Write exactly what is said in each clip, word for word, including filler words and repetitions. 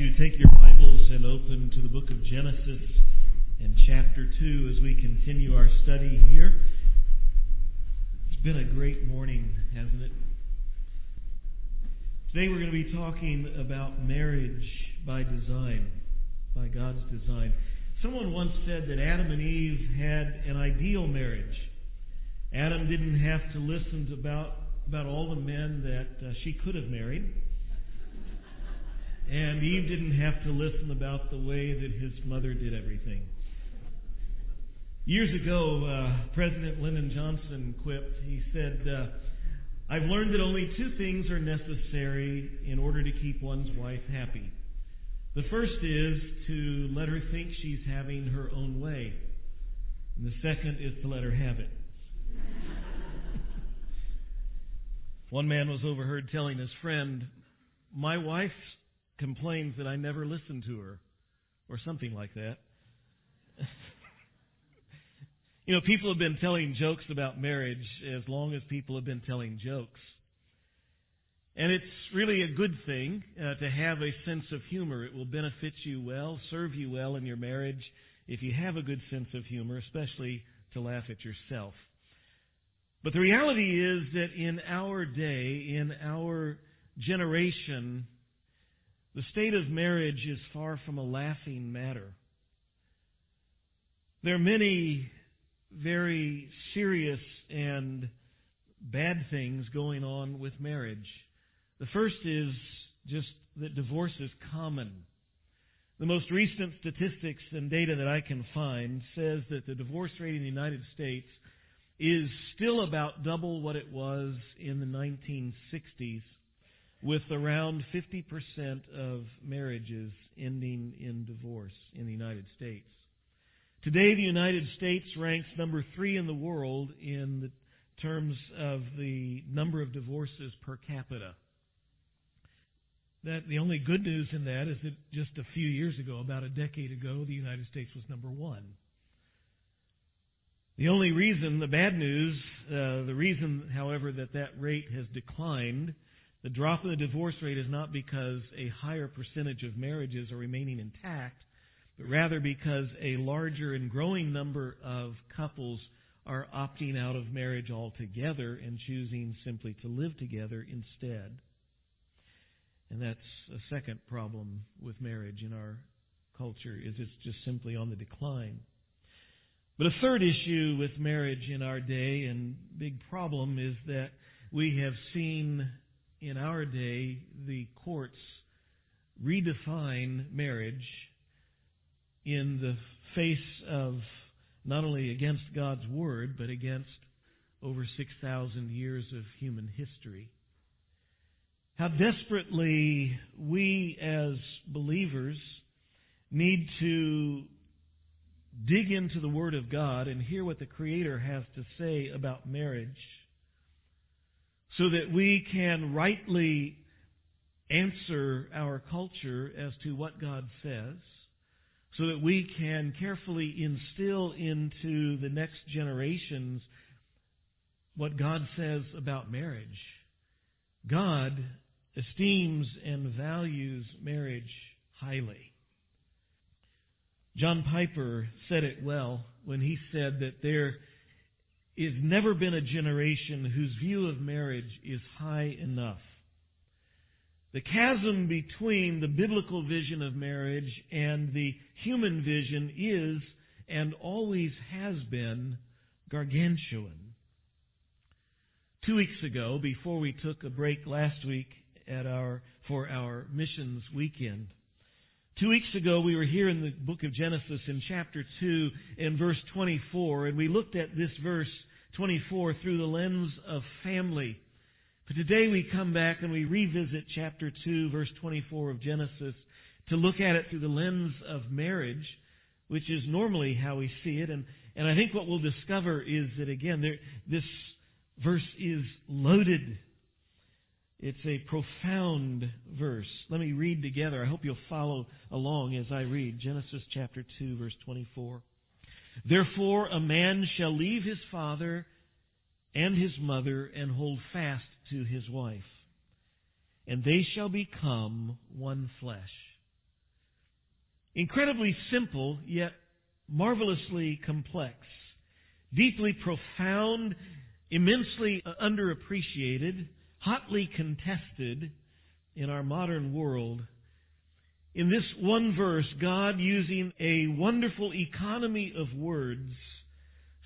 you to take your Bibles and open to the book of Genesis and chapter two as we continue our study here. It's been a great morning, hasn't it? Today we're going to be talking about marriage by design, by God's design. Someone once said that Adam and Eve had an ideal marriage. Adam didn't have to listen to about, about all the men that uh, she could have married. And Eve didn't have to listen about the way that his mother did everything. Years ago, uh, President Lyndon Johnson quipped, he said, uh, I've learned that only two things are necessary in order to keep one's wife happy. The first is to let her think she's having her own way. And the second is to let her have it. One man was overheard telling his friend, my wife complains that I never listen to her, or something like that. You know, people have been telling jokes about marriage as long as people have been telling jokes. And it's really a good thing uh, to have a sense of humor. It will benefit you well, serve you well in your marriage if you have a good sense of humor, especially to laugh at yourself. But the reality is that in our day, in our generation, the state of marriage is far from a laughing matter. There are many very serious and bad things going on with marriage. The first is just that divorce is common. The most recent statistics and data that I can find says that the divorce rate in the United States is still about double what it was in the nineteen sixties. With around fifty percent of marriages ending in divorce in the United States. Today, the United States ranks number three in the world in the terms of the number of divorces per capita. That the only good news in that is that just a few years ago, about a decade ago, the United States was number one. The only reason, the bad news, uh, the reason, however, that that rate has declined, the drop in the divorce rate is not because a higher percentage of marriages are remaining intact, but rather because a larger and growing number of couples are opting out of marriage altogether and choosing simply to live together instead. And that's a second problem with marriage in our culture, is it's just simply on the decline. But a third issue with marriage in our day and big problem is that we have seen in our day, the courts redefine marriage in the face of not only against God's Word, but against over six thousand years of human history. How desperately we as believers need to dig into the Word of God and hear what the Creator has to say about marriage, so that we can rightly answer our culture as to what God says, so that we can carefully instill into the next generations what God says about marriage. God esteems and values marriage highly. John Piper said it well when he said that there is never been a generation whose view of marriage is high enough. The chasm between the biblical vision of marriage and the human vision is, and always has been, gargantuan. Two weeks ago, before we took a break last week at our for our missions weekend, Two weeks ago, we were here in the book of Genesis in chapter two and verse twenty-four, and we looked at this verse twenty-four through the lens of family. But today we come back and we revisit chapter two, verse twenty-four of Genesis, to look at it through the lens of marriage, which is normally how we see it. And, and I think what we'll discover is that, again, there, this verse is loaded. It's a profound verse. Let me read together. I hope you'll follow along as I read. Genesis chapter two, verse twenty-four. Therefore a man shall leave his father and his mother and hold fast to his wife, and they shall become one flesh. Incredibly simple, yet marvelously complex. Deeply profound, immensely underappreciated, hotly contested in our modern world. In this one verse, God, using a wonderful economy of words,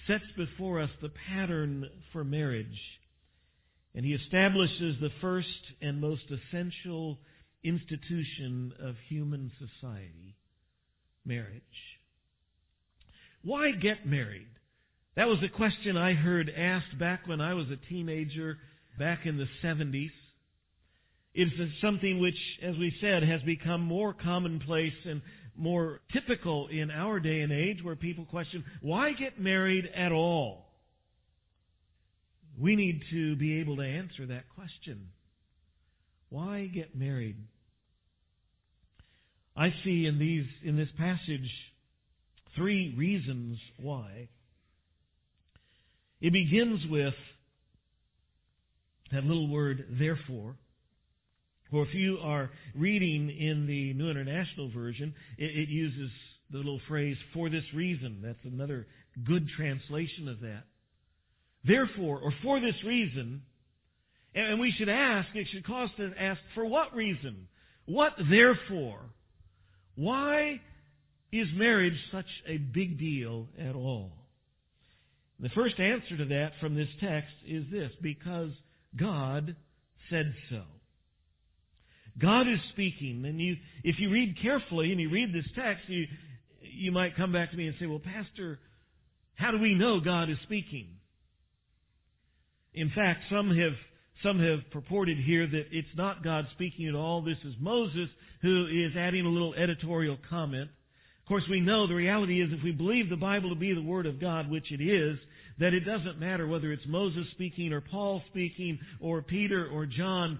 sets before us the pattern for marriage. And He establishes the first and most essential institution of human society, marriage. Why get married? That was a question I heard asked back when I was a teenager, back in the seventies. It's something which, as we said, has become more commonplace and more typical in our day and age, where people question, why get married at all? We need to be able to answer that question. Why get married? I see in these in this passage three reasons why. It begins with that little word, therefore. Or if you are reading in the New International Version, it uses the little phrase, for this reason. That's another good translation of that. Therefore, or for this reason, and we should ask, it should cause us to ask, for what reason? What therefore? Why is marriage such a big deal at all? The first answer to that from this text is this: because God said so. God is speaking, and you, if you read carefully and you read this text, you, you might come back to me and say, well, Pastor, how do we know God is speaking? In fact, some have, some have purported here that it's not God speaking at all. This is Moses who is adding a little editorial comment. Of course, we know the reality is if we believe the Bible to be the Word of God, which it is, that it doesn't matter whether it's Moses speaking or Paul speaking or Peter or John.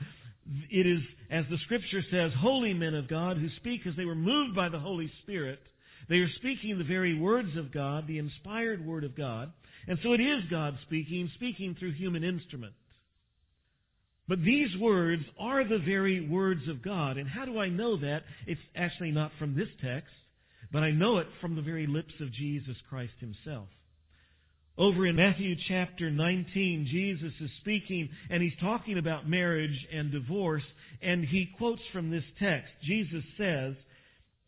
It is, as the Scripture says, holy men of God who speak as they were moved by the Holy Spirit. They are speaking the very words of God, the inspired Word of God. And so it is God speaking, speaking through human instruments. But these words are the very words of God. And how do I know that? It's actually not from this text, but I know it from the very lips of Jesus Christ Himself. Over in Matthew chapter nineteen, Jesus is speaking, and He's talking about marriage and divorce, and He quotes from this text. Jesus says,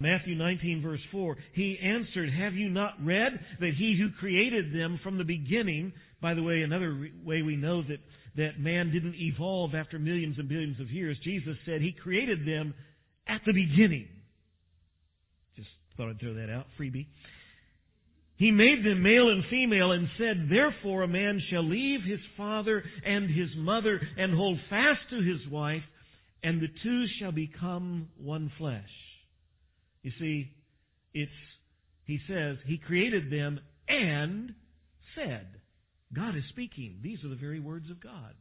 Matthew nineteen, verse four, He answered, have you not read that He who created them from the beginning? By the way, another way we know that, that man didn't evolve after millions and billions of years. Jesus said He created them at the beginning. Just thought I'd throw that out, freebie. He made them male and female and said, therefore a man shall leave his father and his mother and hold fast to his wife, and the two shall become one flesh. You see, it's, He says, He created them and said. God is speaking. These are the very words of God.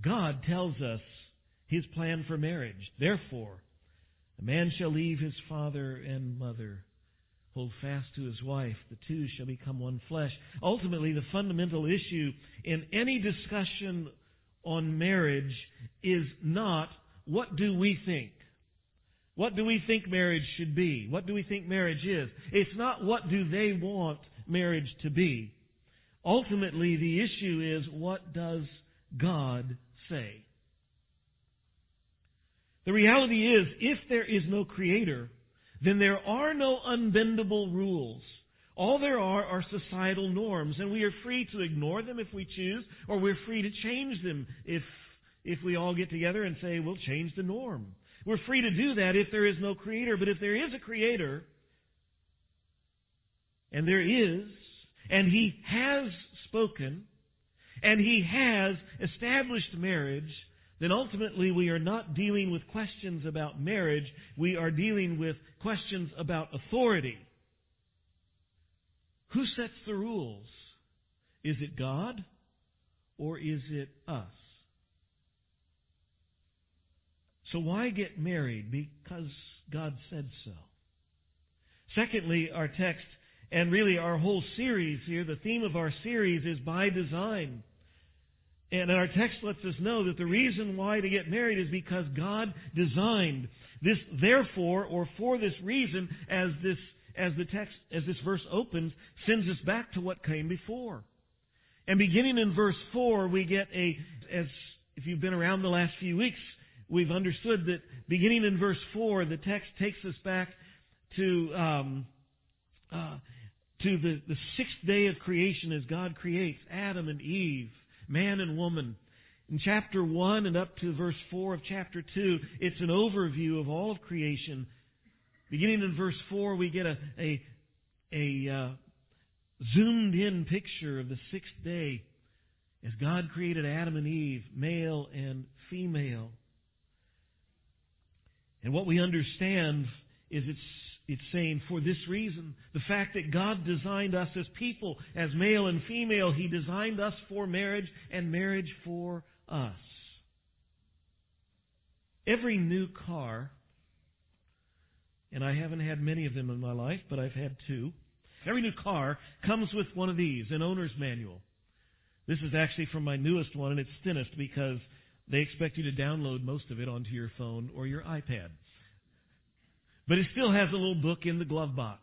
God tells us His plan for marriage. Therefore, a man shall leave his father and mother, hold fast to his wife. The two shall become one flesh. Ultimately, the fundamental issue in any discussion on marriage is not what do we think. What do we think marriage should be? What do we think marriage is? It's not what do they want marriage to be. Ultimately, the issue is what does God say? The reality is, if there is no Creator, then there are no unbendable rules. All there are are societal norms, and we are free to ignore them if we choose, or we're free to change them if, if we all get together and say, we'll change the norm. We're free to do that if there is no Creator. But if there is a Creator, and there is, and He has spoken, and He has established marriage, then ultimately we are not dealing with questions about marriage. We are dealing with questions about authority. Who sets the rules? Is it God or is it us? So why get married? Because God said so. Secondly, our text, and really our whole series here, the theme of our series is by design. And our text lets us know that the reason why to get married is because God designed this, therefore, or for this reason, as this as the text as this verse opens, sends us back to what came before. And beginning in verse four, we get a as if you've been around the last few weeks, we've understood that beginning in verse four, the text takes us back to um, uh, to the, the sixth day of creation as God creates Adam and Eve, man and woman. In chapter one and up to verse four of chapter two, it's an overview of all of creation. Beginning in verse four, we get a a, a uh, zoomed-in picture of the sixth day as God created Adam and Eve, male and female. And what we understand is it's it's saying, for this reason, the fact that God designed us as people, as male and female, He designed us for marriage and marriage for us. Every new car, and I haven't had many of them in my life, but I've had two. Every new car comes with one of these, an owner's manual. This is actually from my newest one, and it's thinnest because they expect you to download most of it onto your phone or your iPad. But it still has a little book in the glove box.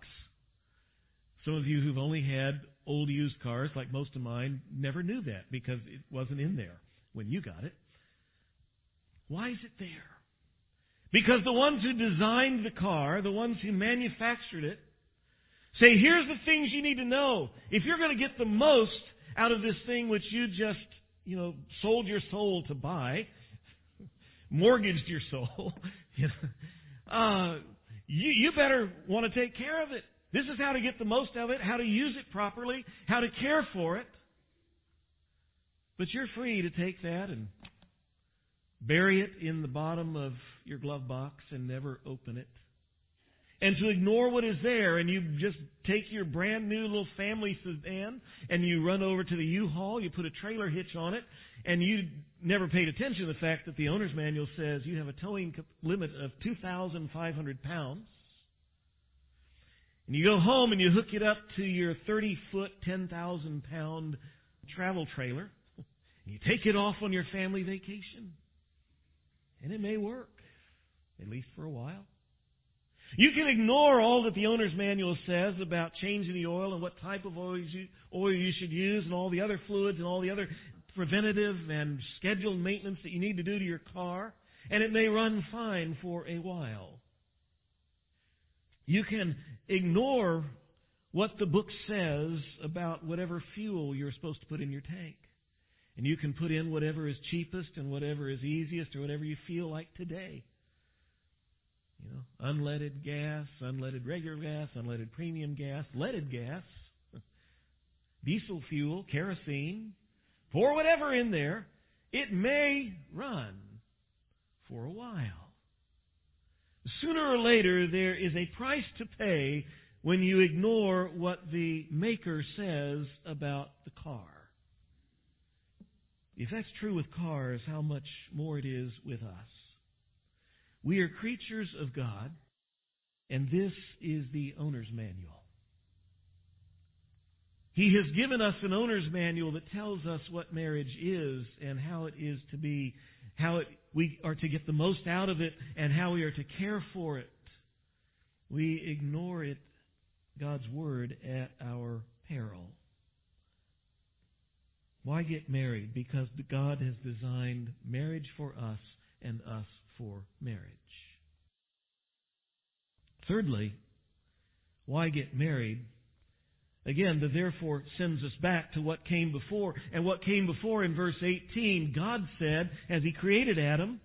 Some of you who've only had old used cars, like most of mine, never knew that because it wasn't in there when you got it. Why is it there? Because the ones who designed the car, the ones who manufactured it, say, here's the things you need to know. If you're going to get the most out of this thing which you just, you know, sold your soul to buy, mortgaged your soul, you know, uh, you, you better want to take care of it. This is how to get the most of it, how to use it properly, how to care for it. But you're free to take that and bury it in the bottom of your glove box and never open it. And to ignore what is there, and you just take your brand new little family sedan and you run over to the U-Haul, you put a trailer hitch on it, and you never paid attention to the fact that the owner's manual says you have a towing limit of two thousand five hundred pounds. And you go home and you hook it up to your thirty-foot, ten thousand pound travel trailer, and you take it off on your family vacation. And it may work, at least for a while. You can ignore all that the owner's manual says about changing the oil and what type of oil you, oil you should use and all the other fluids and all the other preventative and scheduled maintenance that you need to do to your car, and it may run fine for a while. You can ignore what the book says about whatever fuel you're supposed to put in your tank, and you can put in whatever is cheapest and whatever is easiest or whatever you feel like today. You know, unleaded gas, unleaded regular gas, unleaded premium gas, leaded gas, diesel fuel, kerosene, pour whatever in there, it may run for a while. Sooner or later, there is a price to pay when you ignore what the maker says about the car. If that's true with cars, how much more it is with us. We are creatures of God, and this is the owner's manual. He has given us an owner's manual that tells us what marriage is and how it is to be, how it, we are to get the most out of it, and how we are to care for it. We ignore it, God's Word, at our peril. Why get married? Because God has designed marriage for us and us for marriage. Thirdly, why get married? Again, the therefore sends us back to what came before. And what came before in verse eighteen, God said, as He created Adam,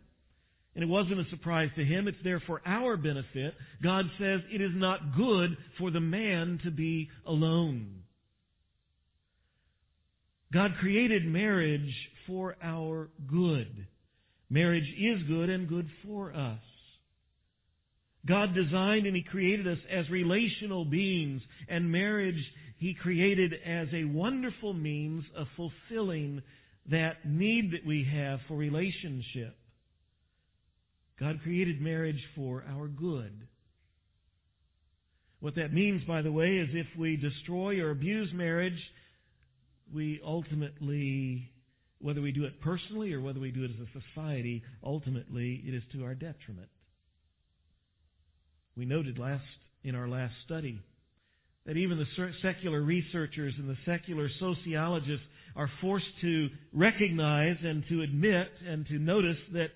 and it wasn't a surprise to Him, it's there for our benefit. God says, it is not good for the man to be alone. God created marriage for our good. Marriage is good and good for us. God designed and He created us as relational beings, and marriage He created as a wonderful means of fulfilling that need that we have for relationship. God created marriage for our good. What that means, by the way, is if we destroy or abuse marriage, we ultimately Whether we do it personally or whether we do it as a society, ultimately it is to our detriment. We noted last in our last study that even the secular researchers and the secular sociologists are forced to recognize and to admit and to notice that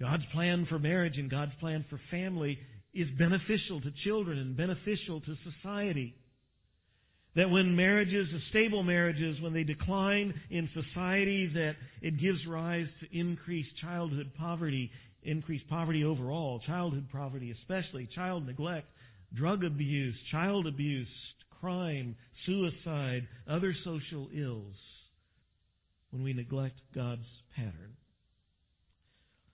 God's plan for marriage and God's plan for family is beneficial to children and beneficial to society. That when marriages, stable marriages, when they decline in society, that it gives rise to increased childhood poverty, increased poverty overall, childhood poverty especially, child neglect, drug abuse, child abuse, crime, suicide, other social ills, when we neglect God's pattern.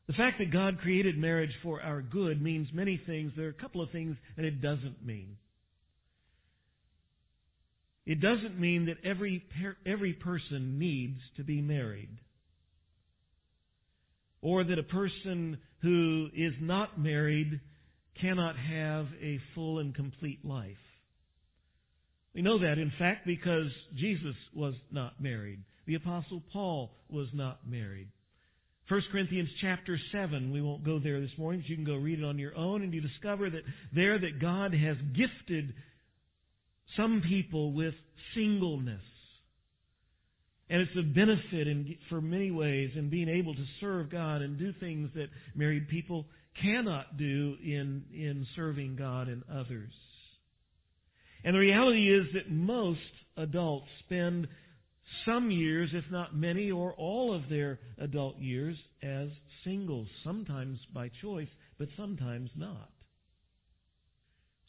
The fact that God created marriage for our good means many things. There are a couple of things that it doesn't mean. It doesn't mean that every every person needs to be married, or that a person who is not married cannot have a full and complete life. We know that, in fact, because Jesus was not married. The Apostle Paul was not married. First Corinthians chapter seven, we won't go there this morning, but you can go read it on your own, and you discover that there that God has gifted some people with singleness. And it's a benefit in for many ways in being able to serve God and do things that married people cannot do in, in serving God and others. And the reality is that most adults spend some years, if not many or all of their adult years, as singles, sometimes by choice, but sometimes not.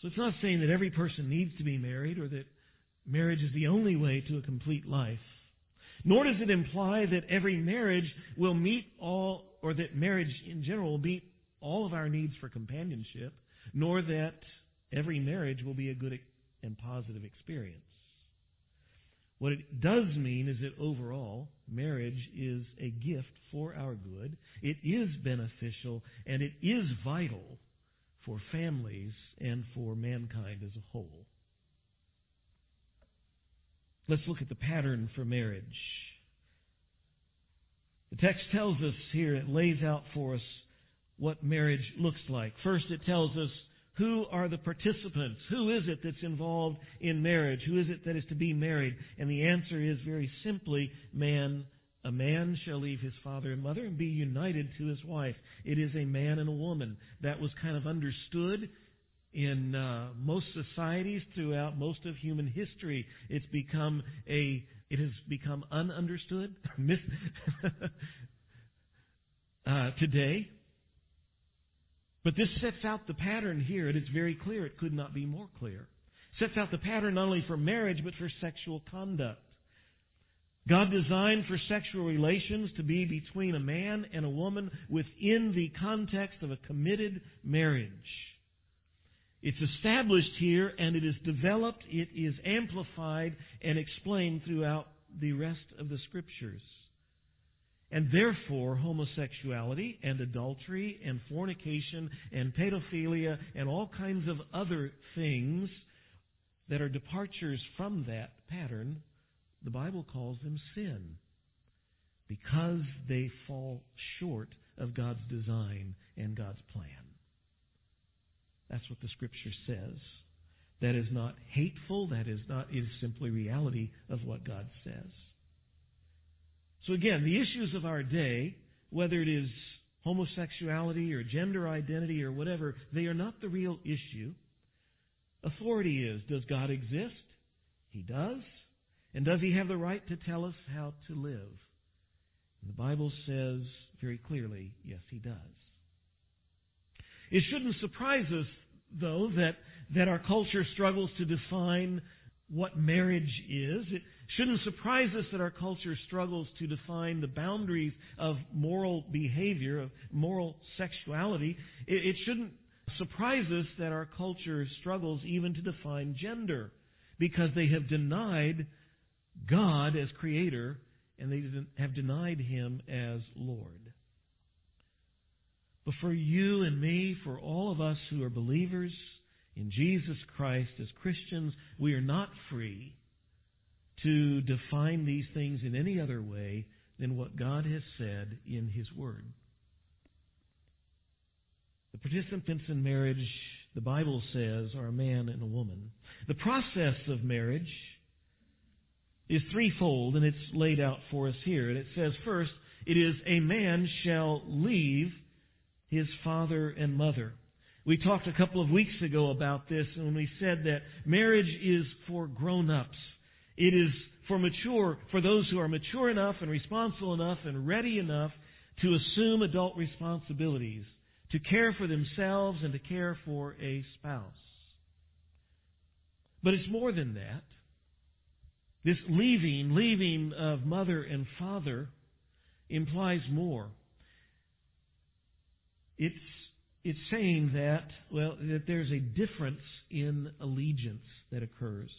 So it's not saying that every person needs to be married or that marriage is the only way to a complete life. Nor does it imply that every marriage will meet all, or that marriage in general will meet all of our needs for companionship, nor that every marriage will be a good and positive experience. What it does mean is that overall, marriage is a gift for our good. It is beneficial and it is vital for families and for mankind as a whole. Let's look at the pattern for marriage. The text tells us here, it lays out for us what marriage looks like. First, it tells us who are the participants. Who is it that's involved in marriage? Who is it that is to be married? And the answer is very simply, man. A man shall leave his father and mother and be united to his wife. It is a man and a woman. That was kind of understood in uh, most societies throughout most of human history. It's become a. It has become ununderstood uh, today. But this sets out the pattern here, and it's very clear. It could not be more clear. It sets out the pattern not only for marriage but for sexual conduct. God designed for sexual relations to be between a man and a woman within the context of a committed marriage. It's established here, and it is developed, it is amplified, and explained throughout the rest of the Scriptures. And therefore, homosexuality and adultery and fornication and pedophilia and all kinds of other things that are departures from that pattern, the Bible calls them sin because they fall short of God's design and God's plan. That's what the Scripture says. That is not hateful. That is not, it is simply reality of what God says. So again, the issues of our day, whether it is homosexuality or gender identity or whatever, they are not the real issue. Authority is, does God exist? He does. And does he have the right to tell us how to live? And the Bible says very clearly, yes, he does. It shouldn't surprise us, though, that, that our culture struggles to define what marriage is. It shouldn't surprise us that our culture struggles to define the boundaries of moral behavior, of moral sexuality. It, it shouldn't surprise us that our culture struggles even to define gender because they have denied God as Creator, and they have denied Him as Lord. But for you and me, for all of us who are believers in Jesus Christ as Christians, we are not free to define these things in any other way than what God has said in His Word. The participants in marriage, the Bible says, are a man and a woman. The process of marriage is threefold, and it's laid out for us here. And it says, first, it is a man shall leave his father and mother. We talked a couple of weeks ago about this, and we said that marriage is for grown-ups. It is for mature, for those who are mature enough and responsible enough and ready enough to assume adult responsibilities, to care for themselves and to care for a spouse. But it's more than that. This leaving, leaving of mother and father implies more. It's it's saying that, well, that there's a difference in allegiance that occurs.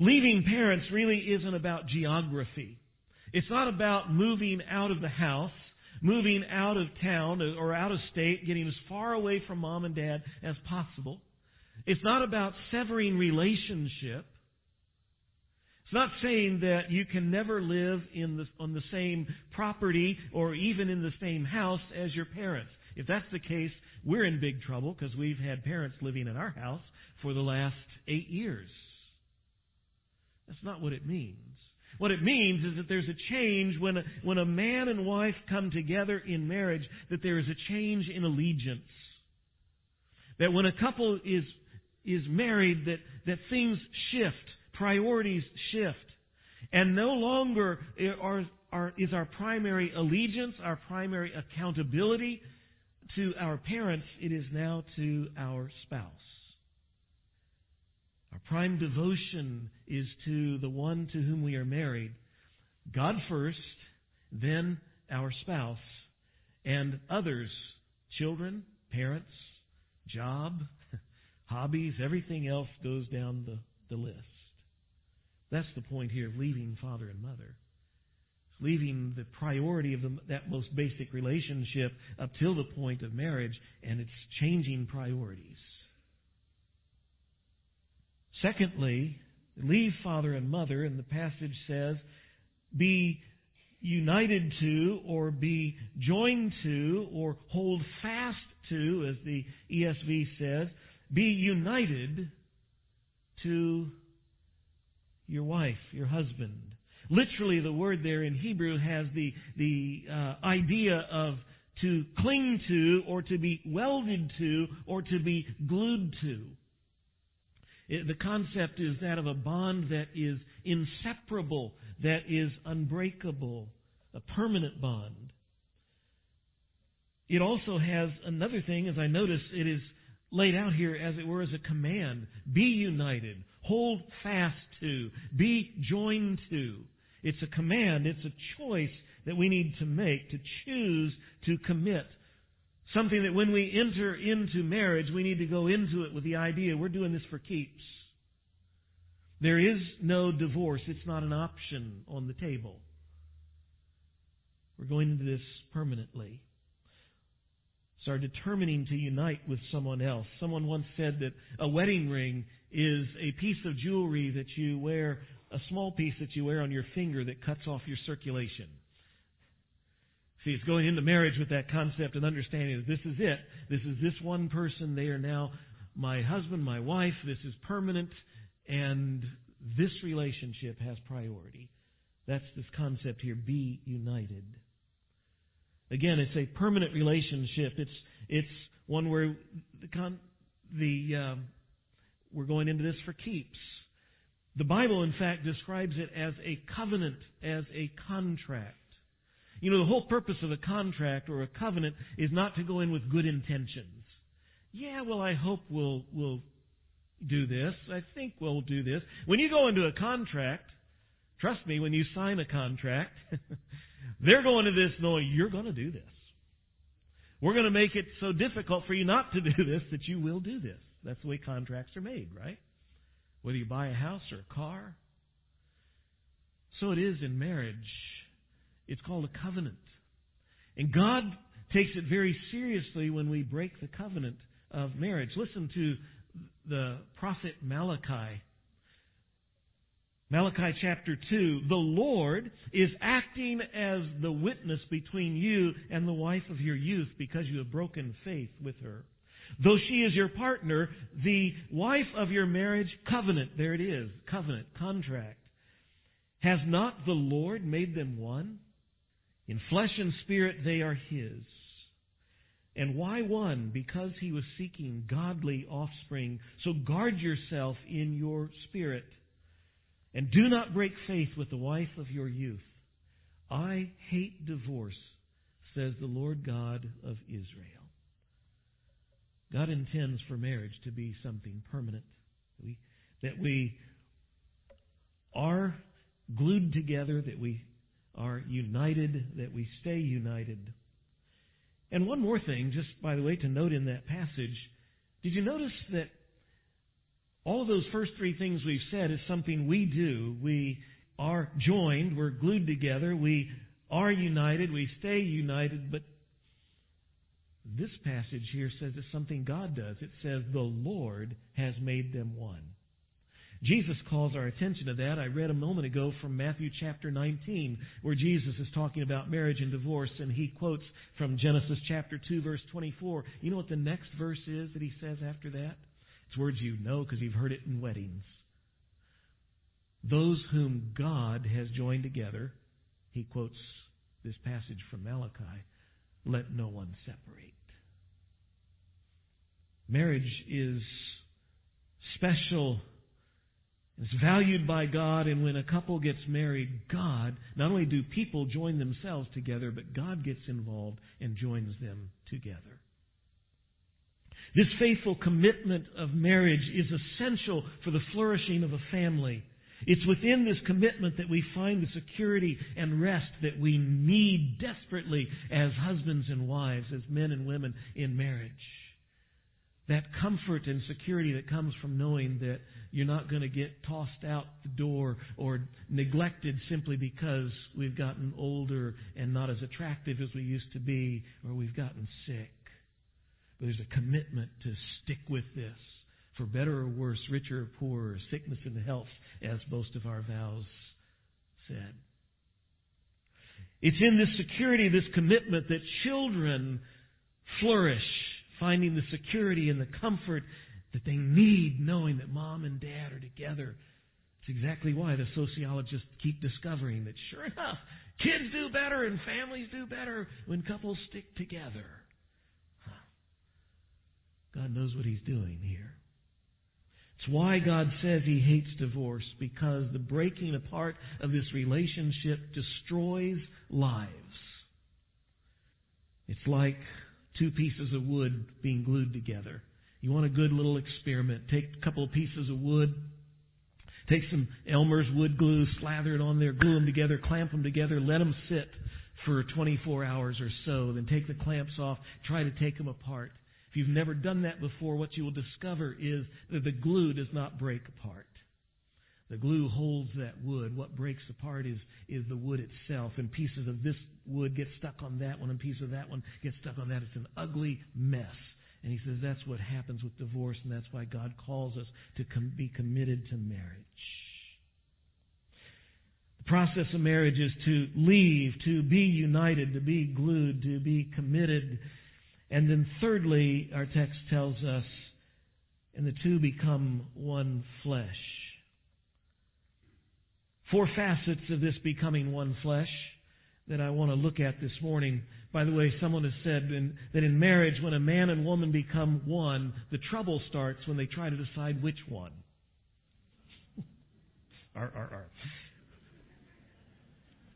Leaving parents really isn't about geography. It's not about moving out of the house, moving out of town or out of state, getting as far away from mom and dad as possible. It's not about severing relationship. It's not saying that you can never live in the, on the same property or even in the same house as your parents. If that's the case, we're in big trouble because we've had parents living in our house for the last eight years. That's not what it means. What it means is that there's a change when a, when a man and wife come together in marriage, that there is a change in allegiance. That when a couple is, is married, that, that things shift. Priorities shift, and no longer are, are, is our primary allegiance, our primary accountability to our parents. It is now to our spouse. Our prime devotion is to the one to whom we are married. God first, then our spouse, and others, children, parents, job, hobbies, everything else goes down the, the list. That's the point here of leaving father and mother. It's leaving the priority of the, that most basic relationship up till the point of marriage, and it's changing priorities. Secondly, leave father and mother, and the passage says, be united to or be joined to or hold fast to, as the E S V says, be united to your wife, your husband. Literally, the word there in Hebrew has the the uh, idea of to cling to or to be welded to or to be glued to. It, the concept is that of a bond that is inseparable, that is unbreakable, a permanent bond. It also has another thing, as I notice, it is laid out here as it were as a command. Be united. Hold fast to, be joined to. It's a command, it's a choice that we need to make, to choose to commit. Something that when we enter into marriage, we need to go into it with the idea, we're doing this for keeps. There is no divorce. It's not an option on the table. We're going into this permanently. It's our determining to unite with someone else. Someone once said that a wedding ring is a piece of jewelry that you wear, a small piece that you wear on your finger that cuts off your circulation. See, it's going into marriage with that concept and understanding that this is it. This is this one person. They are now my husband, my wife. This is permanent, and this relationship has priority. That's this concept here, be united. Again, it's a permanent relationship. It's it's one where the... Con, the um, We're going into this for keeps. The Bible, in fact, describes it as a covenant, as a contract. You know, the whole purpose of a contract or a covenant is not to go in with good intentions. Yeah, well, I hope we'll we'll do this. I think we'll do this. When you go into a contract, trust me, when you sign a contract, they're going to this knowing you're going to do this. We're going to make it so difficult for you not to do this that you will do this. That's the way contracts are made, right? Whether you buy a house or a car. So it is in marriage. It's called a covenant. And God takes it very seriously when we break the covenant of marriage. Listen to the prophet Malachi. Malachi chapter two, the Lord is acting as the witness between you and the wife of your youth because you have broken faith with her. Though she is your partner, the wife of your marriage covenant, there it is, covenant, contract. Has not the Lord made them one? In flesh and spirit they are His. And why one? Because He was seeking godly offspring. So guard yourself in your spirit. And do not break faith with the wife of your youth. I hate divorce, says the Lord God of Israel. God intends for marriage to be something permanent. We, that we are glued together, that we are united, that we stay united. And one more thing, just by the way, to note in that passage. Did you notice that all of those first three things we've said is something we do. We are joined. We're glued together. We are united. We stay united. But this passage here says it's something God does. It says the Lord has made them one. Jesus calls our attention to that. I read a moment ago from Matthew chapter nineteen, where Jesus is talking about marriage and divorce, and he quotes from Genesis chapter two, verse twenty-four. You know what the next verse is that he says after that? It's words you know because you've heard it in weddings. Those whom God has joined together, he quotes this passage from Malachi, let no one separate. Marriage is special. It's valued by God, and when a couple gets married, God, not only do people join themselves together, but God gets involved and joins them together. This faithful commitment of marriage is essential for the flourishing of a family. It's within this commitment that we find the security and rest that we need desperately as husbands and wives, as men and women in marriage. That comfort and security that comes from knowing that you're not going to get tossed out the door or neglected simply because we've gotten older and not as attractive as we used to be, or we've gotten sick. But there's a commitment to stick with this, for better or worse, richer or poorer, sickness and health, as most of our vows said. It's in this security, this commitment, that children flourish, finding the security and the comfort that they need, knowing that mom and dad are together. It's exactly why the sociologists keep discovering that, sure enough, kids do better and families do better when couples stick together. God knows what He's doing here. It's why God says He hates divorce, because the breaking apart of this relationship destroys lives. It's like two pieces of wood being glued together. You want a good little experiment. Take a couple of pieces of wood, take some Elmer's wood glue, slather it on there, glue them together, clamp them together, let them sit for twenty-four hours or so, then take the clamps off, try to take them apart. If you've never done that before, what you will discover is that the glue does not break apart. The glue holds that wood. What breaks apart is, is the wood itself, and pieces of this wood get stuck on that one, and pieces of that one get stuck on that. It's an ugly mess. And he says that's what happens with divorce, and that's why God calls us to com- be committed to marriage. The process of marriage is to leave, to be united, to be glued, to be committed. And then thirdly, our text tells us, and the two become one flesh. Four facets of this becoming one flesh that I want to look at this morning. By the way, someone has said in, that in marriage, when a man and woman become one, the trouble starts when they try to decide which one. R, R, R.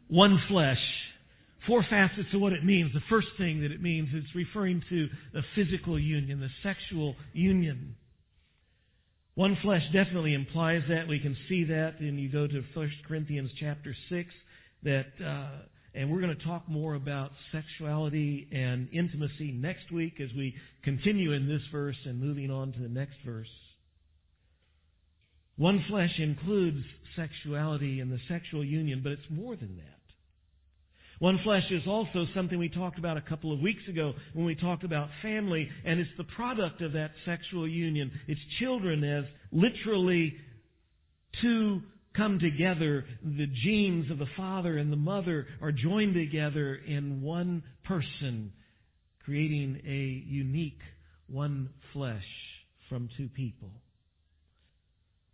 One flesh. Four facets of what it means. The first thing that it means is referring to the physical union, the sexual union. One flesh definitely implies that. We can see that, and you go to First Corinthians chapter six, that, uh, and we're going to talk more about sexuality and intimacy next week as we continue in this verse and moving on to the next verse. One flesh includes sexuality and the sexual union, but it's more than that. One flesh is also something we talked about a couple of weeks ago when we talked about family, and it's the product of that sexual union. It's children as literally two come together, the genes of the father and the mother are joined together in one person, creating a unique one flesh from two people.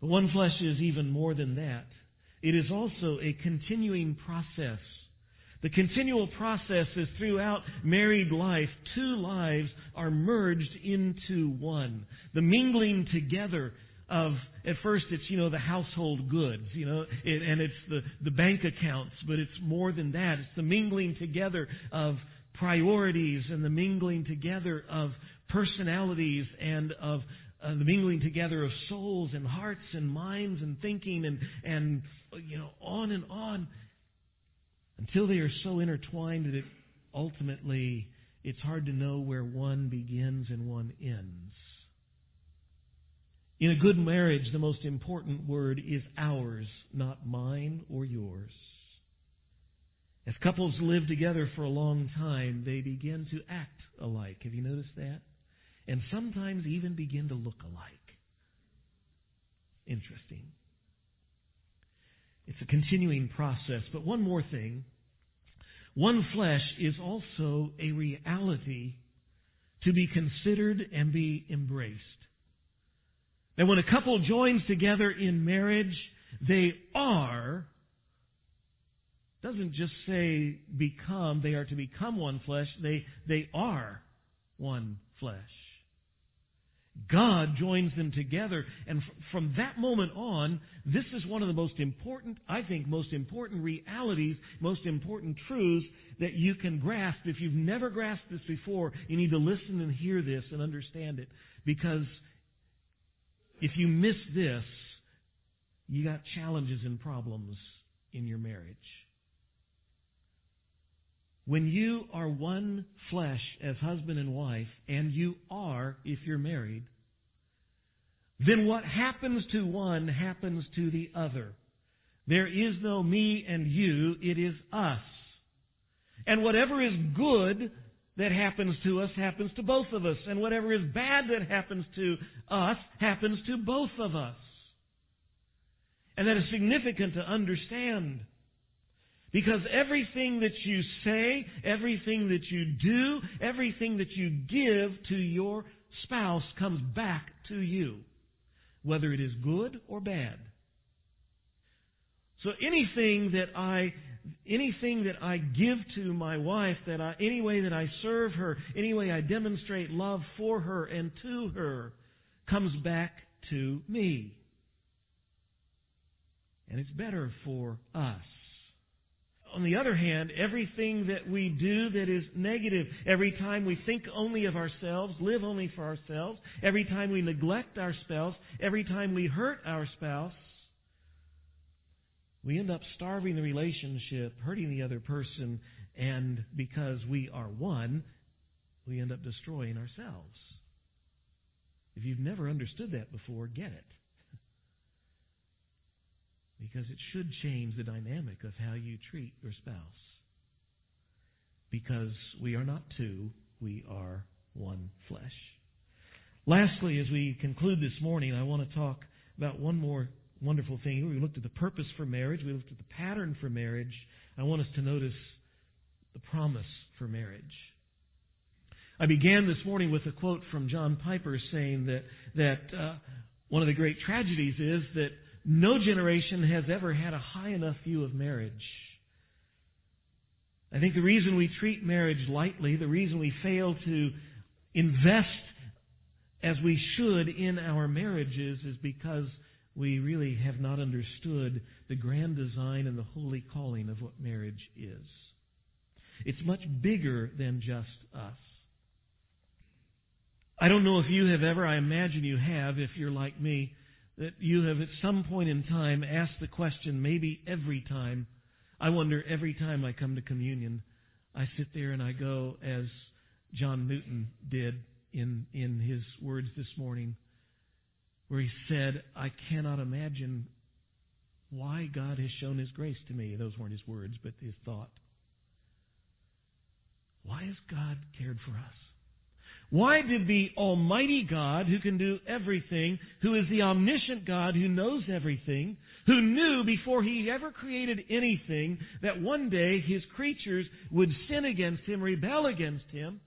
But one flesh is even more than that. It is also a continuing process. The continual process is throughout married life, two lives are merged into one. The mingling together of, at first it's, you know, the household goods, you know, it, and it's the, the bank accounts, but it's more than that. It's the mingling together of priorities and the mingling together of personalities and of Uh, the mingling together of souls and hearts and minds and thinking and, and you know, on and on until they are so intertwined that it, ultimately it's hard to know where one begins and one ends. In a good marriage, the most important word is ours, not mine or yours. As couples live together for a long time, they begin to act alike. Have you noticed that? And sometimes even begin to look alike. Interesting. It's a continuing process. But one more thing. One flesh is also a reality to be considered and be embraced. That when a couple joins together in marriage, they are, doesn't just say become, they are to become one flesh, they, they are one flesh. God joins them together, and from that moment on, this is one of the most important, I think, most important realities, most important truths that you can grasp. If you've never grasped this before, you need to listen and hear this and understand it, because if you miss this, you got challenges and problems in your marriage. When you are one flesh as husband and wife, and you are if you're married, then what happens to one happens to the other. There is no me and you, it is us. And whatever is good that happens to us happens to both of us. And whatever is bad that happens to us happens to both of us. And that is significant to understand. Because everything that you say, everything that you do, everything that you give to your spouse comes back to you, whether it is good or bad. So anything that I, anything that I give to my wife, that I, any way that I serve her, any way I demonstrate love for her and to her, comes back to me. And it's better for us. On the other hand, everything that we do that is negative, every time we think only of ourselves, live only for ourselves, every time we neglect our spouse, every time we hurt our spouse, we end up starving the relationship, hurting the other person, and because we are one, we end up destroying ourselves. If you've never understood that before, get it. Because it should change the dynamic of how you treat your spouse. Because we are not two, we are one flesh. Lastly, as we conclude this morning, I want to talk about one more wonderful thing. We looked at the purpose for marriage. We looked at the pattern for marriage. I want us to notice the promise for marriage. I began this morning with a quote from John Piper saying that, that uh, one of the great tragedies is that no generation has ever had a high enough view of marriage. I think the reason we treat marriage lightly, the reason we fail to invest as we should in our marriages is because we really have not understood the grand design and the holy calling of what marriage is. It's much bigger than just us. I don't know if you have ever, I imagine you have, if you're like me, that you have at some point in time asked the question, maybe every time. I wonder every time I come to communion, I sit there and I go, as John Newton did in, in his words this morning, where he said, I cannot imagine why God has shown His grace to me. Those weren't his words, but his thought. Why has God cared for us? Why did the Almighty God, who can do everything, who is the omniscient God, who knows everything, who knew before he ever created anything that one day his creatures would sin against him, rebel against him,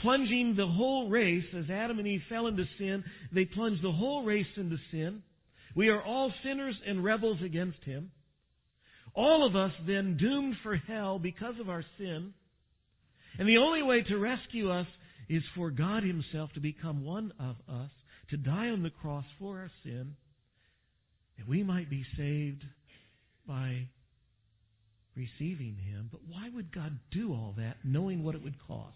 plunging the whole race, as Adam and Eve fell into sin, they plunged the whole race into sin. We are all sinners and rebels against him. All of us then doomed for hell because of our sin. And the only way to rescue us is for God himself to become one of us, to die on the cross for our sin, that we might be saved by receiving him. But why would God do all that, knowing what it would cost?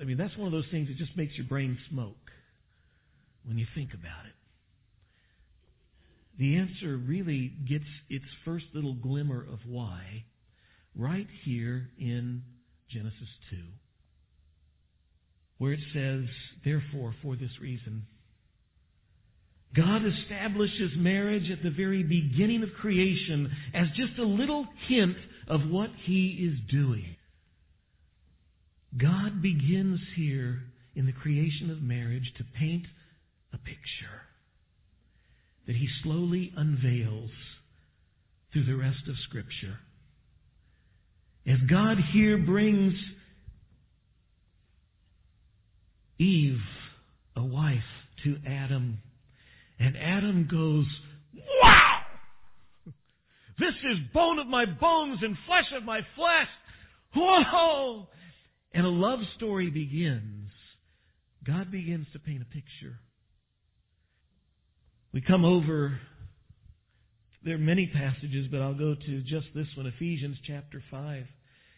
I mean, that's one of those things that just makes your brain smoke when you think about it. The answer really gets its first little glimmer of why right here in Genesis two. Where it says, therefore, for this reason, God establishes marriage at the very beginning of creation as just a little hint of what he is doing. God begins here in the creation of marriage to paint a picture that he slowly unveils through the rest of Scripture. As God here brings Eve, a wife, to Adam. And Adam goes, wow! This is bone of my bones and flesh of my flesh! Whoa! And a love story begins. God begins to paint a picture. We come over, there are many passages, but I'll go to just this one, Ephesians chapter five.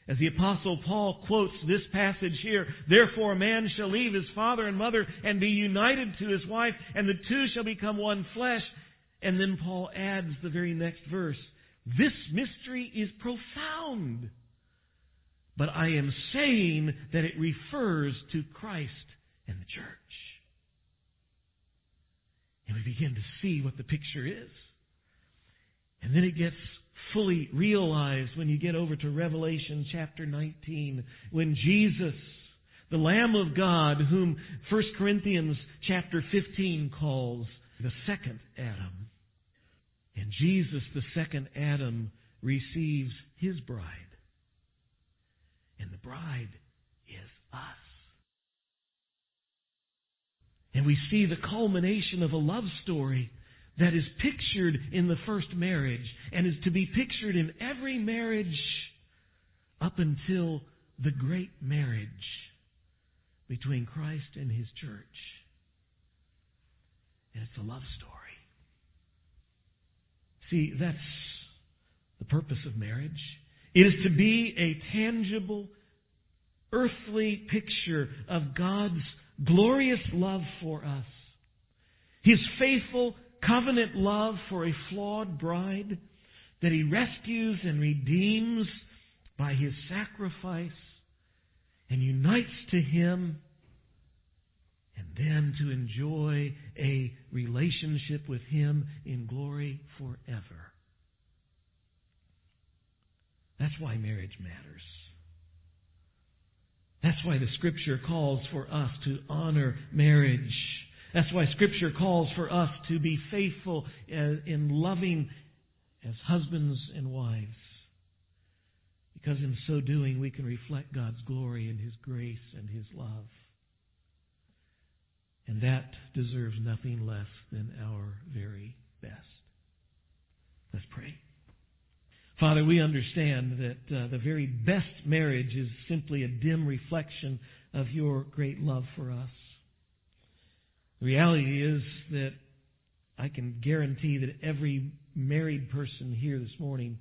As the Apostle Paul quotes this passage here, therefore a man shall leave his father and mother and be united to his wife, and the two shall become one flesh. And then Paul adds the very next verse, this mystery is profound, but I am saying that it refers to Christ and the church. And we begin to see what the picture is. And then it gets fully realized when you get over to Revelation chapter nineteen, when Jesus, the Lamb of God, whom First Corinthians chapter fifteen calls the second Adam, and Jesus, the second Adam, receives his bride. And the bride is us. And we see the culmination of a love story that is pictured in the first marriage and is to be pictured in every marriage up until the great marriage between Christ and his church. And it's a love story. See, that's the purpose of marriage. It is to be a tangible, earthly picture of God's glorious love for us. His faithful covenant love for a flawed bride that he rescues and redeems by his sacrifice and unites to him, and then to enjoy a relationship with him in glory forever. That's why marriage matters. That's why the Scripture calls for us to honor marriage. That's why Scripture calls for us to be faithful in loving as husbands and wives. Because in so doing, we can reflect God's glory and his grace and his love. And that deserves nothing less than our very best. Let's pray. Father, we understand that uh, the very best marriage is simply a dim reflection of your great love for us. The reality is that I can guarantee that every married person here this morning,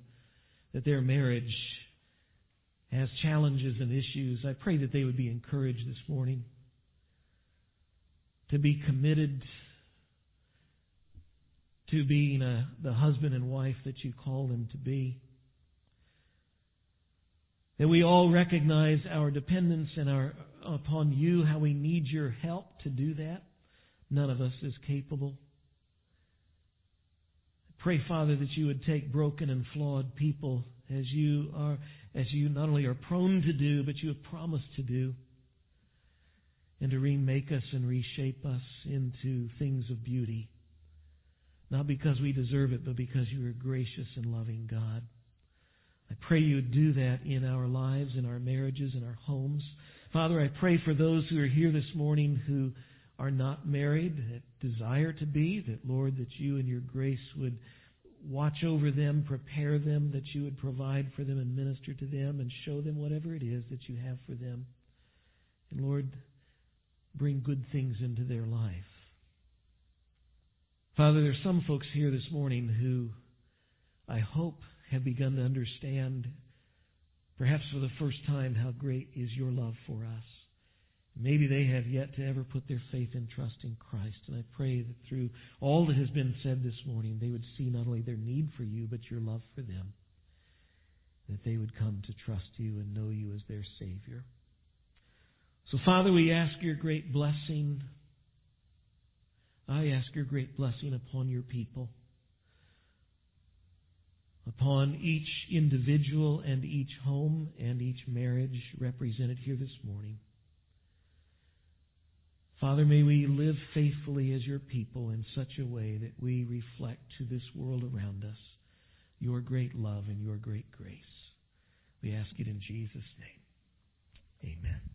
that their marriage has challenges and issues. I pray that they would be encouraged this morning to be committed to being a, the husband and wife that you call them to be. That we all recognize our dependence and our upon you, how we need your help to do that. None of us is capable. Pray, Father, that you would take broken and flawed people as you are, as you not only are prone to do, but you have promised to do. and to remake us and reshape us into things of beauty. Not because we deserve it, but because you are gracious and loving God. I pray you would do that in our lives, in our marriages, in our homes. Father, I pray for those who are here this morning who are not married, that desire to be, that, Lord, that you and your grace would watch over them, prepare them, that you would provide for them and minister to them and show them whatever it is that you have for them. And, Lord, bring good things into their life. Father, there are some folks here this morning who I hope have begun to understand, perhaps for the first time, how great is your love for us. Maybe they have yet to ever put their faith and trust in Christ. And I pray that through all that has been said this morning, they would see not only their need for you, but your love for them. That they would come to trust you and know you as their Savior. So, Father, we ask your great blessing. I ask your great blessing upon your people, upon each individual and each home and each marriage represented here this morning. Father, may we live faithfully as your people in such a way that we reflect to this world around us your great love and your great grace. We ask it in Jesus' name. Amen.